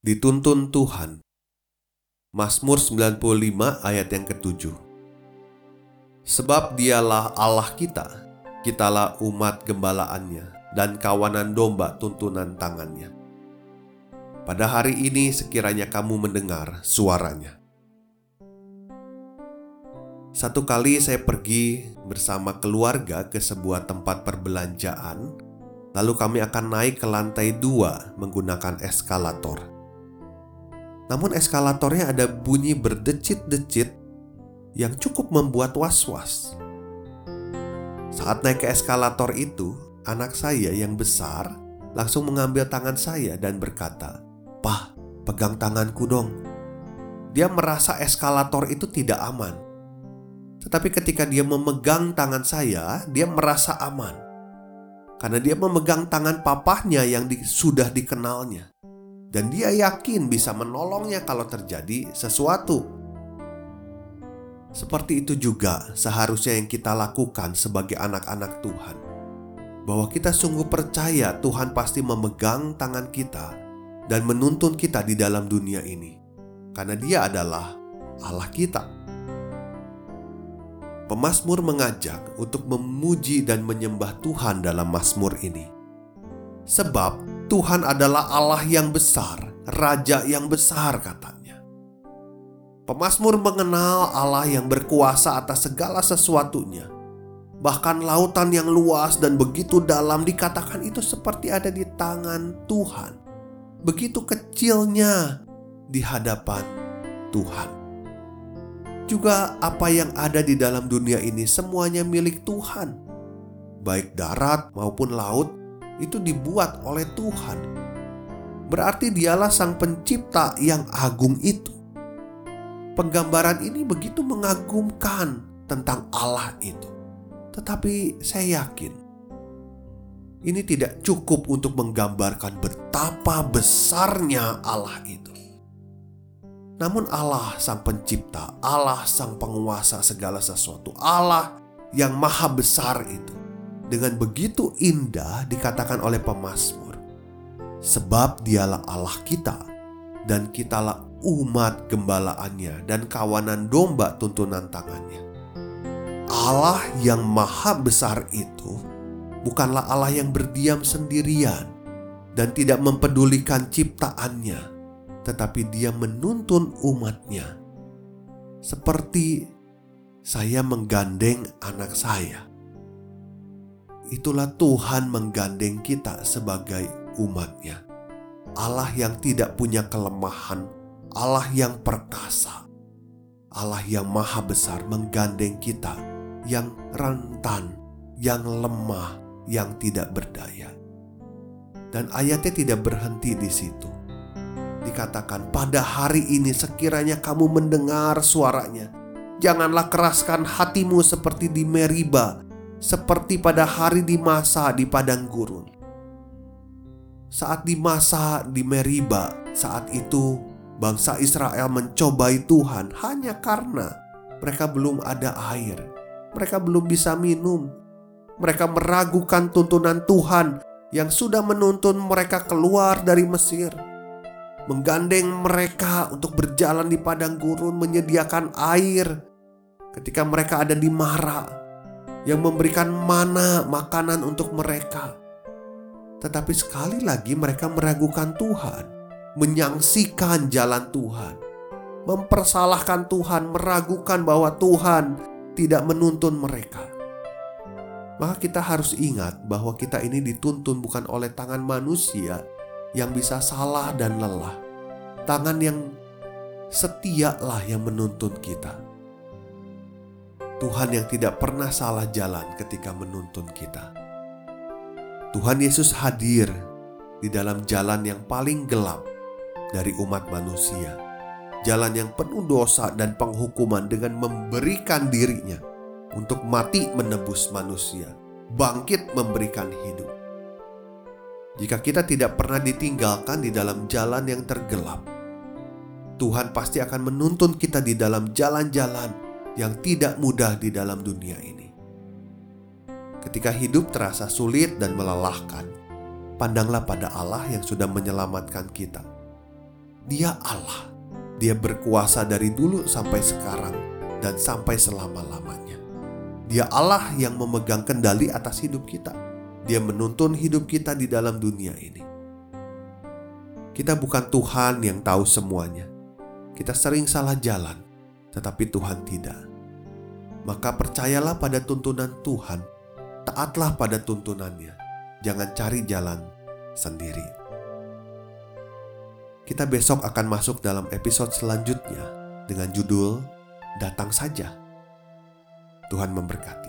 Dituntun Tuhan. Mazmur 95 ayat yang ke-7. Sebab dialah Allah kita, kitalah umat gembalaannya dan kawanan domba tuntunan tangannya. Pada hari ini sekiranya kamu mendengar suaranya. Satu kali saya pergi bersama keluarga ke sebuah tempat perbelanjaan, lalu kami akan naik ke lantai 2 menggunakan eskalator. Namun eskalatornya ada bunyi berdecit-decit yang cukup membuat was-was. Saat naik ke eskalator itu, anak saya yang besar langsung mengambil tangan saya dan berkata, "Pah, pegang tanganku dong." Dia merasa eskalator itu tidak aman. Tetapi ketika dia memegang tangan saya, dia merasa aman. Karena dia memegang tangan papahnya yang sudah dikenalnya. Dan dia yakin bisa menolongnya kalau terjadi sesuatu. Seperti itu juga seharusnya yang kita lakukan sebagai anak-anak Tuhan. Bahwa kita sungguh percaya Tuhan pasti memegang tangan kita dan menuntun kita di dalam dunia ini. Karena Dia adalah Allah kita. Pemazmur mengajak untuk memuji dan menyembah Tuhan dalam mazmur ini. Sebab Tuhan adalah Allah yang besar, Raja yang besar katanya. Pemazmur mengenal Allah yang berkuasa atas segala sesuatunya. Bahkan lautan yang luas dan begitu dalam dikatakan itu seperti ada di tangan Tuhan. Begitu kecilnya di hadapan Tuhan. Juga apa yang ada di dalam dunia ini semuanya milik Tuhan. Baik darat maupun laut itu dibuat oleh Tuhan. Berarti Dialah Sang Pencipta yang agung itu. Penggambaran ini begitu mengagumkan tentang Allah itu. Tetapi saya yakin ini tidak cukup untuk menggambarkan betapa besarnya Allah itu. Namun Allah Sang Pencipta, Allah Sang Penguasa segala sesuatu, Allah yang maha besar itu dengan begitu indah dikatakan oleh pemazmur. Sebab Dialah Allah kita dan kitalah umat gembalaannya dan kawanan domba tuntunan tangannya. Allah yang maha besar itu bukanlah Allah yang berdiam sendirian dan tidak mempedulikan ciptaannya. Tetapi Dia menuntun umatnya. Seperti saya menggandeng anak saya. Itulah Tuhan menggandeng kita sebagai umatnya. Allah yang tidak punya kelemahan. Allah yang perkasa. Allah yang maha besar menggandeng kita. Yang rentan, yang lemah, yang tidak berdaya. Dan ayatnya tidak berhenti di situ. Dikatakan pada hari ini sekiranya kamu mendengar suaranya, janganlah keraskan hatimu seperti di Meriba, seperti pada hari di Masa di padang gurun. Saat di Masa di Meriba, saat itu bangsa Israel mencobai Tuhan hanya karena mereka belum ada air, mereka belum bisa minum, mereka meragukan tuntunan Tuhan yang sudah menuntun mereka keluar dari Mesir. Menggandeng mereka untuk berjalan di padang gurun, menyediakan air ketika mereka ada di Mara, yang memberikan mana makanan untuk mereka. Tetapi sekali lagi mereka meragukan Tuhan, menyangsikan jalan Tuhan, mempersalahkan Tuhan, meragukan bahwa Tuhan tidak menuntun mereka. Maka kita harus ingat bahwa kita ini dituntun bukan oleh tangan manusia yang bisa salah dan lelah. Tangan yang setia lah yang menuntun kita. Tuhan yang tidak pernah salah jalan ketika menuntun kita. Tuhan Yesus hadir di dalam jalan yang paling gelap dari umat manusia, jalan yang penuh dosa dan penghukuman, dengan memberikan dirinya untuk mati menebus manusia, bangkit memberikan hidup. Jika kita tidak pernah ditinggalkan di dalam jalan yang tergelap, Tuhan pasti akan menuntun kita di dalam jalan-jalan yang tidak mudah di dalam dunia ini. Ketika hidup terasa sulit dan melelahkan, pandanglah pada Allah yang sudah menyelamatkan kita. Dia Allah, Dia berkuasa dari dulu sampai sekarang dan sampai selama-lamanya. Dia Allah yang memegang kendali atas hidup kita. Dia menuntun hidup kita di dalam dunia ini. Kita bukan Tuhan yang tahu semuanya. Kita sering salah jalan, tetapi Tuhan tidak. Maka percayalah pada tuntunan Tuhan, taatlah pada tuntunannya, jangan cari jalan sendiri. Kita besok akan masuk dalam episode selanjutnya dengan judul Datang Saja. Tuhan memberkati.